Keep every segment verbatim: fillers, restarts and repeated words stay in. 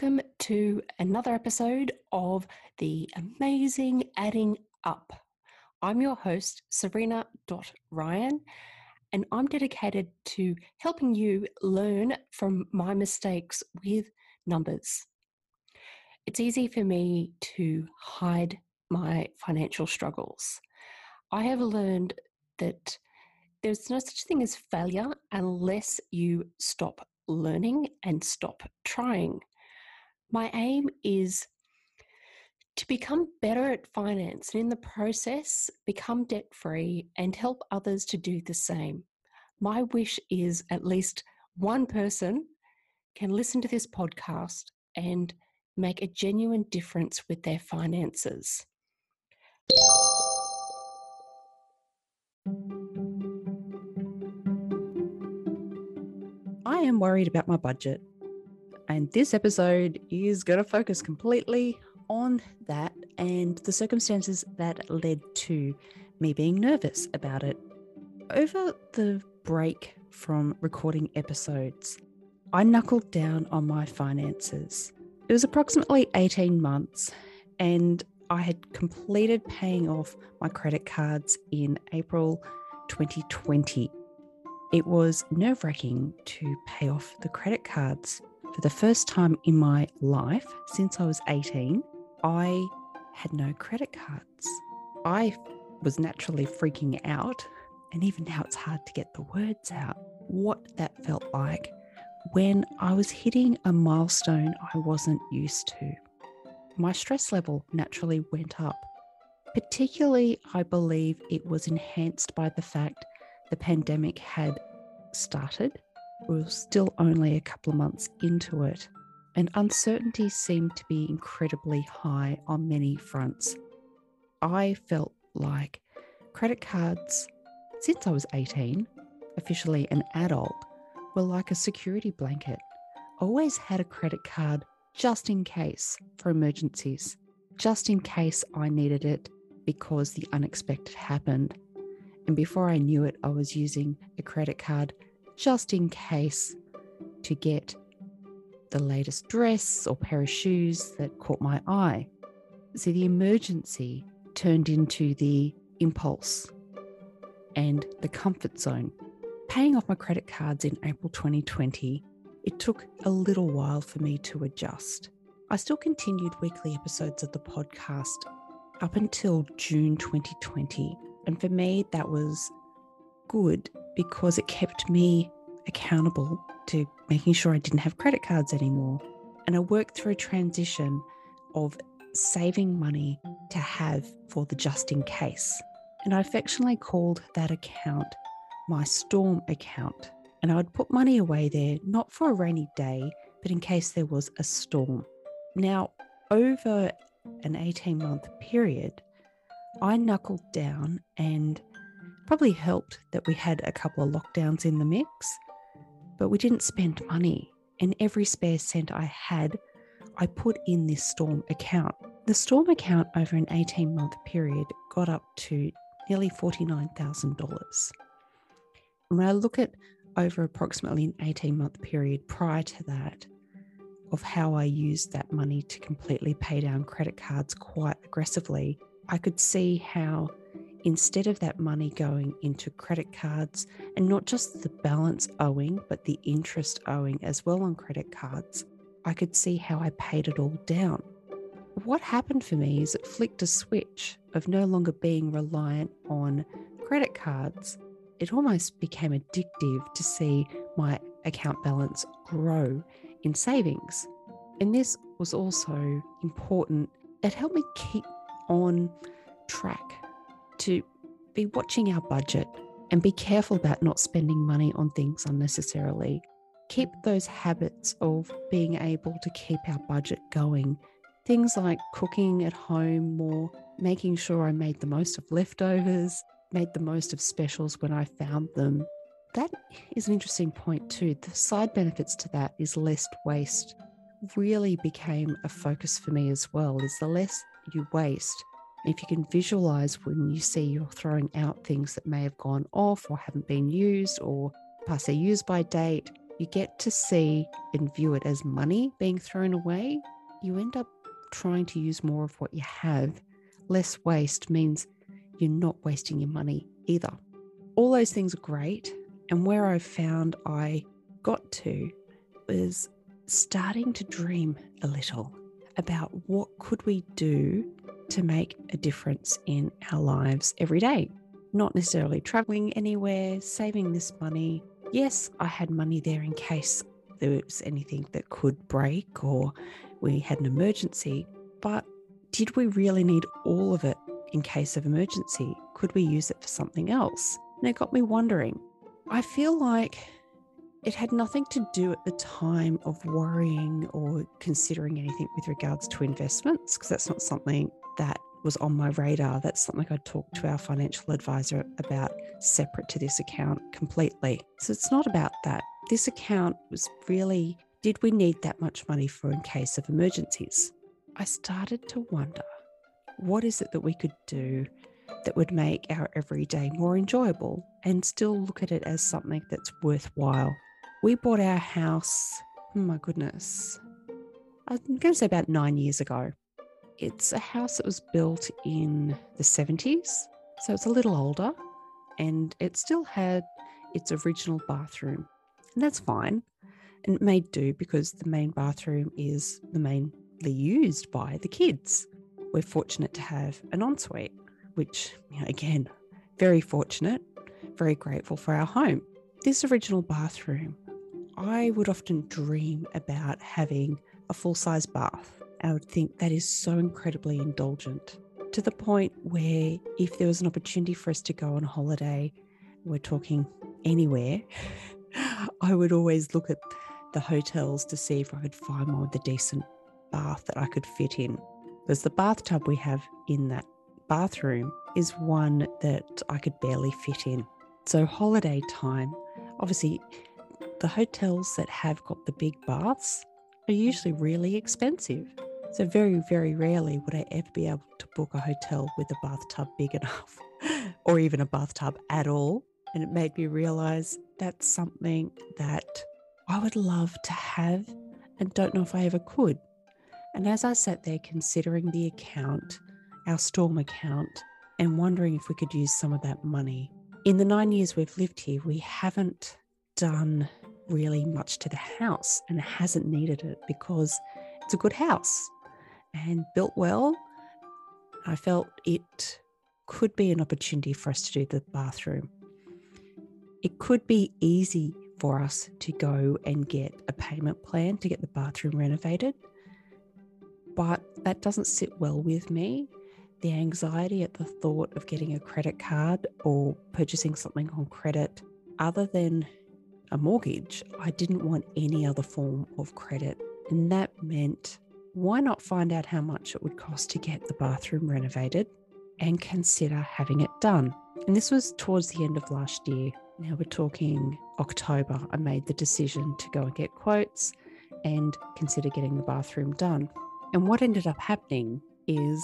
welcome to another episode of The Amazing Adding Up. I'm your host, Serena dot Ryan, and I'm dedicated to helping you learn from my mistakes with numbers. It's easy for me to hide my financial struggles. I have learned that there's no such thing as failure unless you stop learning and stop trying. My aim is to become better at finance and in the process become debt-free and help others to do the same. My wish is at least one person can listen to this podcast and make a genuine difference with their finances. I am worried about my budget, and this episode is going to focus completely on that and the circumstances that led to me being nervous about it. Over the break from recording episodes, I knuckled down on my finances. It was approximately eighteen months, and I had completed paying off my credit cards in April twenty twenty. It was nerve-wracking to pay off the credit cards. For the first time in my life, since I was eighteen, I had no credit cards. I was naturally freaking out, and even now it's hard to get the words out, what that felt like when I was hitting a milestone I wasn't used to. My stress level naturally went up. Particularly, I believe it was enhanced by the fact the pandemic had started. We were still only a couple of months into it, and uncertainty seemed to be incredibly high on many fronts. I felt like credit cards, since I was eighteen, officially an adult, were like a security blanket. I always had a credit card just in case for emergencies, just in case I needed it because the unexpected happened. And before I knew it, I was using a credit card just in case to get the latest dress or pair of shoes that caught my eye. See, the emergency turned into the impulse and the comfort zone. Paying off my credit cards in April twenty twenty, it took a little while for me to adjust. I still continued weekly episodes of the podcast up until June twenty twenty. And for me, that was good because it kept me accountable to making sure I didn't have credit cards anymore. And I worked through a transition of saving money to have for the just in case. And I affectionately called that account my storm account. And I would put money away there, not for a rainy day, but in case there was a storm. Now, over an eighteen-month period, I knuckled down, and probably helped that we had a couple of lockdowns in the mix, but we didn't spend money, and every spare cent I had, I put in this storm account. The storm account over an eighteen-month period got up to nearly forty-nine thousand dollars. When I look at over approximately an eighteen-month period prior to that, of how I used that money to completely pay down credit cards quite aggressively, I could see how instead of that money going into credit cards, and not just the balance owing, but the interest owing as well on credit cards, I could see how I paid it all down. What happened for me is it flicked a switch of no longer being reliant on credit cards. It almost became addictive to see my account balance grow in savings. And this was also important. It helped me keep on track to be watching our budget and be careful about not spending money on things unnecessarily. Keep those habits of being able to keep our budget going. Things like cooking at home or making sure I made the most of leftovers, made the most of specials when I found them. That is an interesting point too. The side benefits to that is less waste. Really became a focus for me as well, is the less you waste. If you can visualize when you see you're throwing out things that may have gone off or haven't been used or past their use by date, you get to see and view it as money being thrown away, you end up trying to use more of what you have. Less waste means you're not wasting your money either. All those things are great. And where I found I got to was starting to dream a little about what could we do to make a difference in our lives every day. Not necessarily traveling anywhere, saving this money. Yes, I had money there in case there was anything that could break or we had an emergency, but did we really need all of it in case of emergency? Could we use it for something else? And it got me wondering. I feel like it had nothing to do at the time of worrying or considering anything with regards to investments, because that's not something that was on my radar. That's something I talked to our financial advisor about separate to this account completely. So it's not about that. This account was really, did we need that much money for in case of emergencies? I started to wonder, what is it that we could do that would make our everyday more enjoyable and still look at it as something that's worthwhile? We bought our house, oh my goodness, I'm going to say about nine years ago. It's a house that was built in the seventies, so it's a little older, and it still had its original bathroom, and that's fine. And it may do because the main bathroom is the mainly used by the kids. We're fortunate to have an ensuite, which, you know, again, very fortunate, very grateful for our home. This original bathroom, I would often dream about having a full-size bath. I would think that is so incredibly indulgent, to the point where if there was an opportunity for us to go on holiday, we're talking anywhere, I would always look at the hotels to see if I could find more of the decent bath that I could fit in. Because the bathtub we have in that bathroom is one that I could barely fit in. So holiday time, obviously the hotels that have got the big baths are usually really expensive. So very, very rarely would I ever be able to book a hotel with a bathtub big enough or even a bathtub at all. And it made me realize that's something that I would love to have and don't know if I ever could. And as I sat there considering the account, our storm account, and wondering if we could use some of that money. In the nine years we've lived here, we haven't done really much to the house and hasn't needed it because it's a good house and built well. I felt it could be an opportunity for us to do the bathroom. It could be easy for us to go and get a payment plan to get the bathroom renovated, but that doesn't sit well with me. The anxiety at the thought of getting a credit card or purchasing something on credit other than a mortgage, I didn't want any other form of credit. And that meant, why not find out how much it would cost to get the bathroom renovated and consider having it done? And this was towards the end of last year. Now we're talking October. I made the decision to go and get quotes and consider getting the bathroom done. And what ended up happening is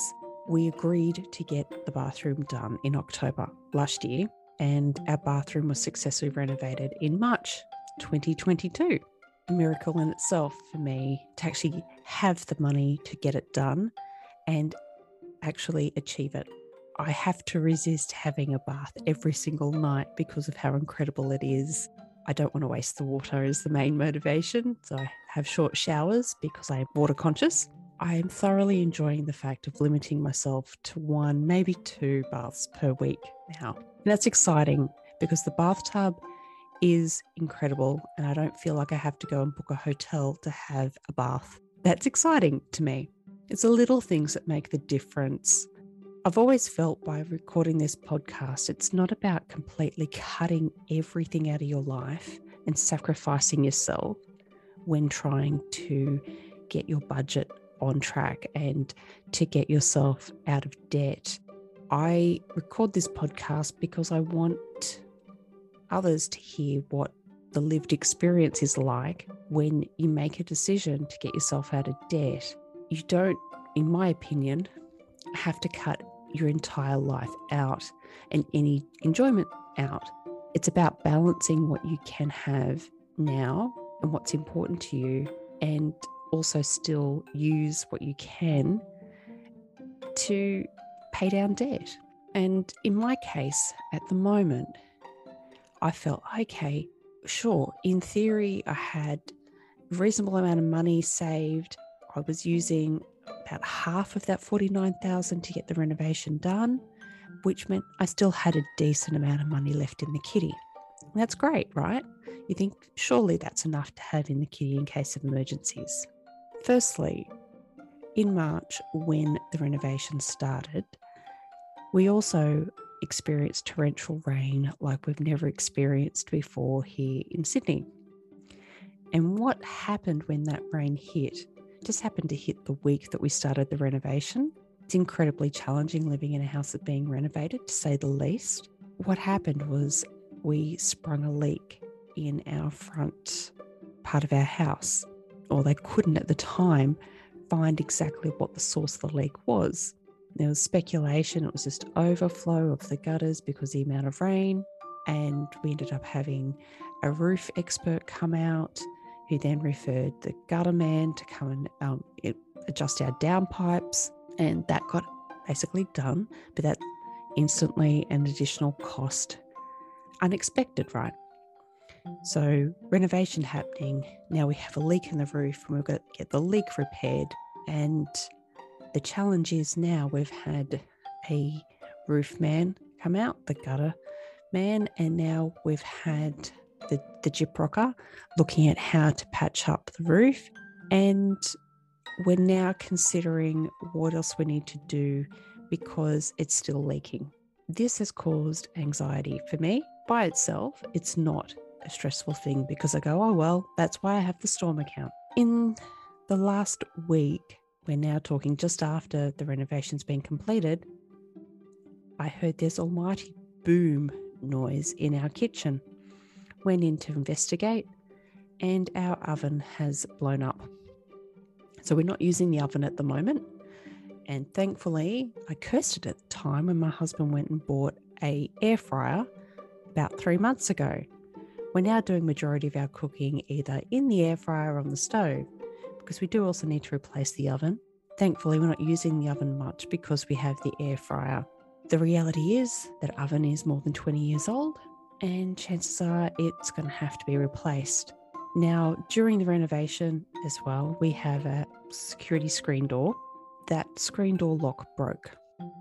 we agreed to get the bathroom done in October last year, and our bathroom was successfully renovated in March twenty twenty-two. A miracle in itself for me to actually have the money to get it done and actually achieve it. I have to resist having a bath every single night because of how incredible it is. I don't want to waste the water is the main motivation, so I have short showers because I am water conscious. I am thoroughly enjoying the fact of limiting myself to one, maybe two baths per week now. And that's exciting because the bathtub is incredible and I don't feel like I have to go and book a hotel to have a bath. That's exciting to me. It's the little things that make the difference. I've always felt by recording this podcast, it's not about completely cutting everything out of your life and sacrificing yourself when trying to get your budget on track and to get yourself out of debt. I record this podcast because I want others to hear what the lived experience is like when you make a decision to get yourself out of debt. You don't, in my opinion, have to cut your entire life out and any enjoyment out. It's about balancing what you can have now and what's important to you, and also still use what you can to pay down debt. And in my case, at the moment, I felt, okay, sure, in theory, I had a reasonable amount of money saved. I was using about half of that forty-nine thousand dollars to get the renovation done, which meant I still had a decent amount of money left in the kitty. And that's great, right? You think surely that's enough to have in the kitty in case of emergencies. Firstly, in March, when the renovation started, we also experienced torrential rain like we've never experienced before here in Sydney. And what happened when that rain hit, just happened to hit the week that we started the renovation. It's incredibly challenging living in a house that's being renovated, to say the least. What happened was we sprung a leak in our front part of our house, or they couldn't at the time find exactly what the source of the leak was. There was speculation, it was just overflow of the gutters because the amount of rain, and we ended up having a roof expert come out, who then referred the gutter man to come and um, it, adjust our downpipes, and that got basically done, but that's instantly an additional cost, unexpected, right? So renovation happening, now we have a leak in the roof and we've got to get the leak repaired, and the challenge is now we've had a roof man come out, the gutter man, and now we've had the, the gyp rocker looking at how to patch up the roof. And we're now considering what else we need to do because it's still leaking. This has caused anxiety for me. By itself, it's not a stressful thing because I go, oh, well, that's why I have the storm account. In the last week, we're now talking just after the renovation's been completed, I heard this almighty boom noise in our kitchen. Went in to investigate, and our oven has blown up. So we're not using the oven at the moment. And thankfully, I cursed it at the time when my husband went and bought an air fryer about three months ago. We're now doing majority of our cooking either in the air fryer or on the stove, because we do also need to replace the oven. Thankfully, we're not using the oven much because we have the air fryer. The reality is that oven is more than twenty years old, and chances are it's going to have to be replaced. Now, during the renovation as well, we have a security screen door. That screen door lock broke.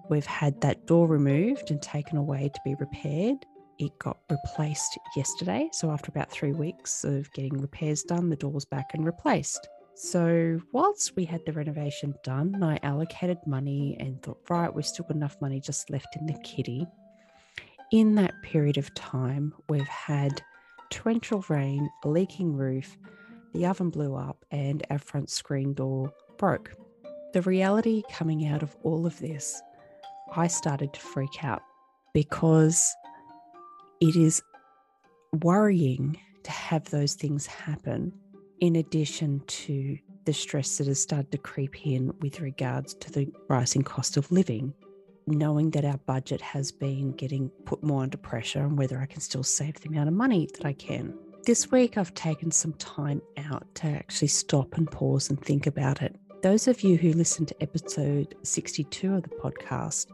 We've had that door removed and taken away to be repaired. It got replaced yesterday. So after about three weeks of getting repairs done, the door's back and replaced. So whilst we had the renovation done, I allocated money and thought, right, we've still got enough money just left in the kitty. In that period of time, we've had torrential rain, a leaking roof, the oven blew up, and our front screen door broke. The reality coming out of all of this, I started to freak out because it is worrying to have those things happen, in addition to the stress that has started to creep in with regards to the rising cost of living. Knowing that our budget has been getting put more under pressure and whether I can still save the amount of money that I can. This week, I've taken some time out to actually stop and pause and think about it. Those of you who listened to episode sixty-two of the podcast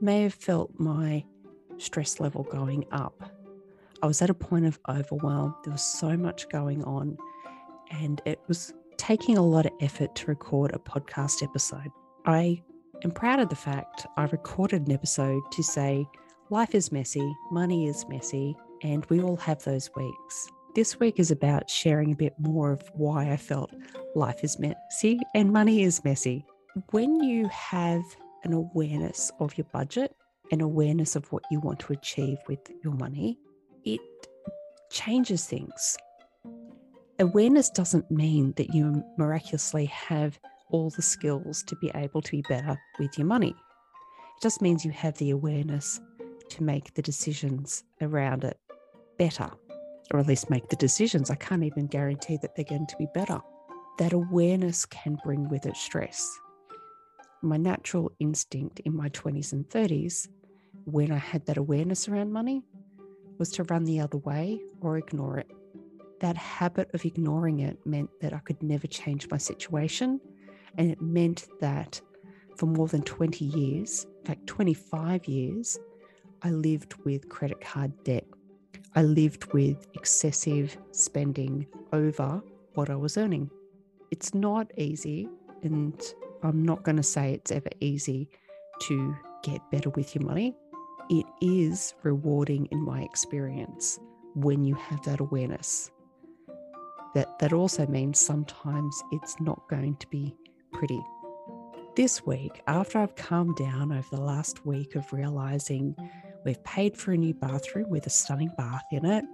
may have felt my stress level going up. I was at a point of overwhelm. There was so much going on, and it was taking a lot of effort to record a podcast episode. I I'm proud of the fact I recorded an episode to say life is messy, money is messy, and we all have those weeks. This week is about sharing a bit more of why I felt life is messy and money is messy. When you have an awareness of your budget, an awareness of what you want to achieve with your money, it changes things. Awareness doesn't mean that you miraculously have all the skills to be able to be better with your money. It just means you have the awareness to make the decisions around it better, or at least make the decisions. I can't even guarantee that they're going to be better. That awareness can bring with it stress. My natural instinct in my twenties and thirties, when I had that awareness around money, was to run the other way or ignore it. that habit of ignoring it meant that I could never change my situation. And it meant that for more than twenty years, in fact, twenty-five years, I lived with credit card debt. I lived with excessive spending over what I was earning. It's not easy, and I'm not going to say it's ever easy to get better with your money. It is rewarding in my experience when you have that awareness. That, that also means sometimes it's not going to be pretty. This week, after I've calmed down over the last week of realizing we've paid for a new bathroom with a stunning bath in it,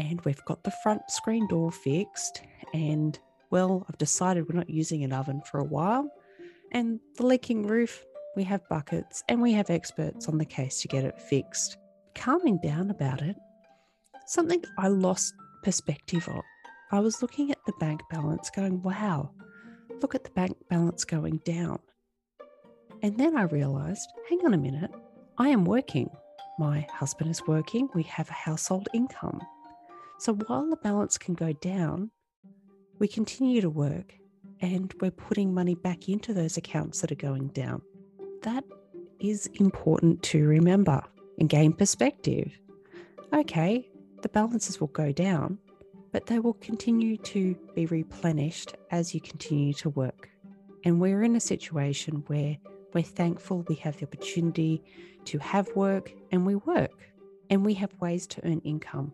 and we've got the front screen door fixed, and, well, I've decided we're not using an oven for a while, and the leaking roof, we have buckets, and we have experts on the case to get it fixed. Calming down about it, something I lost perspective on. I was looking at the bank balance going, wow, look at the bank balance going down. And then I realized, hang on a minute, I am working. My husband is working. We have a household income. So while the balance can go down, we continue to work and we're putting money back into those accounts that are going down. That is important to remember and gain perspective. Okay, the balances will go down, but they will continue to be replenished as you continue to work. And we're in a situation where we're thankful we have the opportunity to have work, and we work, and we have ways to earn income.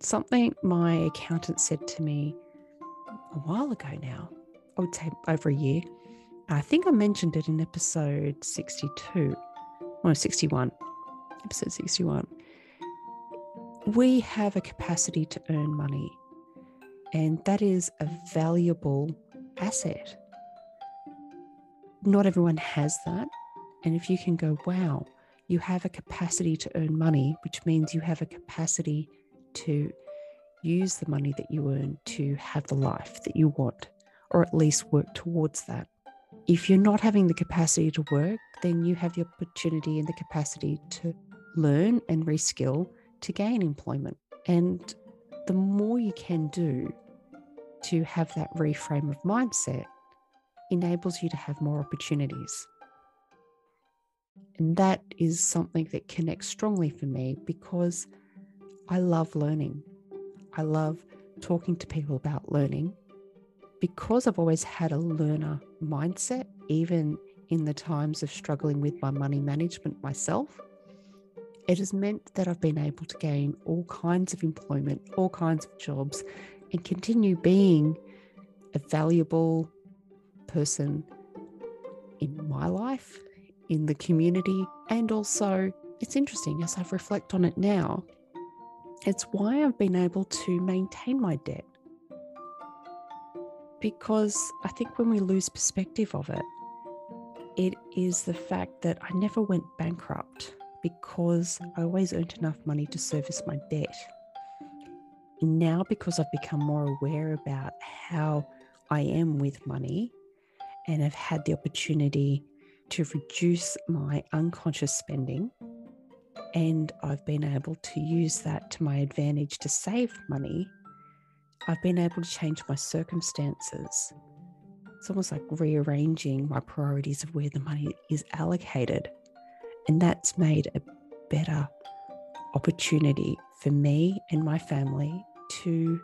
Something my accountant said to me a while ago now, I would say over a year, I think I mentioned it in episode sixty-two, or sixty-one, episode sixty-one. We have a capacity to earn money, and that is a valuable asset. Not everyone has that. And if you can go, wow, you have a capacity to earn money, which means you have a capacity to use the money that you earn to have the life that you want, or at least work towards that. If you're not having the capacity to work, then you have the opportunity and the capacity to learn and reskill to gain employment. And the more you can do to have that reframe of mindset enables you to have more opportunities. And that is something that connects strongly for me because I love learning. I love talking to people about learning because I've always had a learner mindset, even in the times of struggling with my money management myself. It has meant that I've been able to gain all kinds of employment, all kinds of jobs, and continue being a valuable person in my life, in the community. And also, it's interesting as I reflect on it now, it's why I've been able to maintain my debt. Because I think when we lose perspective of it, it is the fact that I never went bankrupt because I always earned enough money to service my debt. And now, because I've become more aware about how I am with money and have had the opportunity to reduce my unconscious spending, and I've been able to use that to my advantage to save money, I've been able to change my circumstances. It's almost like rearranging my priorities of where the money is allocated. And that's made a better opportunity for me and my family to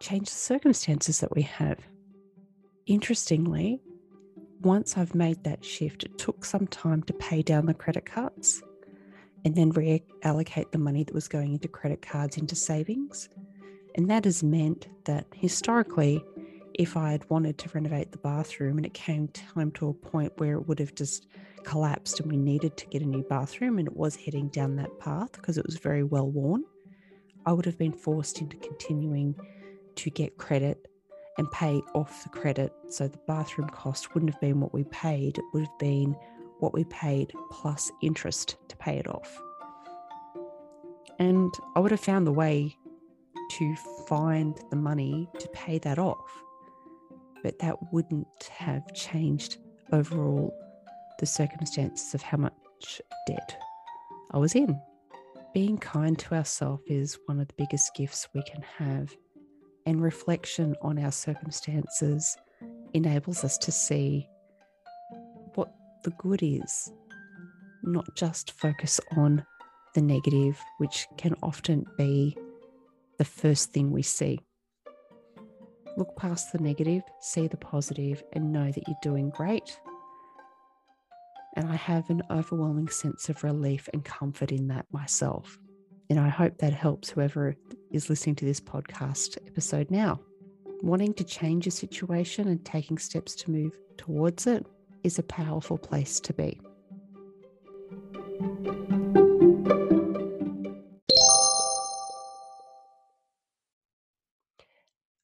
change the circumstances that we have. Interestingly, once I've made that shift, it took some time to pay down the credit cards and then reallocate the money that was going into credit cards into savings. And that has meant that historically, if I had wanted to renovate the bathroom and it came time to a point where it would have just collapsed and we needed to get a new bathroom and it was heading down that path because it was very well worn, I would have been forced into continuing to get credit and pay off the credit. So the bathroom cost wouldn't have been what we paid. It would have been what we paid plus interest to pay it off. And I would have found the way to find the money to pay that off. But that wouldn't have changed overall the circumstances of how much debt I was in. Being kind to ourselves is one of the biggest gifts we can have, and reflection on our circumstances enables us to see what the good is, not just focus on the negative, which can often be the first thing we see. Look past the negative, see the positive, and know that you're doing great. And I have an overwhelming sense of relief and comfort in that myself. And I hope that helps whoever is listening to this podcast episode now. Wanting to change a situation and taking steps to move towards it is a powerful place to be.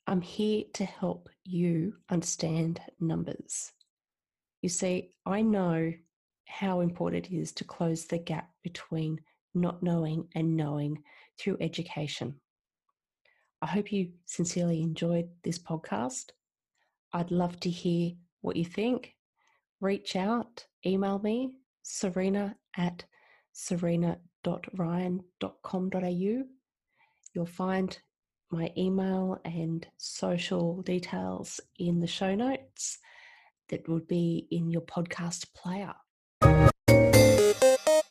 I'm here to help you understand numbers. You see, I know how important it is to close the gap between not knowing and knowing through education. I hope you sincerely enjoyed this podcast. I'd love to hear what you think. Reach out, email me, Serena at serena dot ryan dot com dot a u. You'll find my email and social details in the show notes that would be in your podcast player.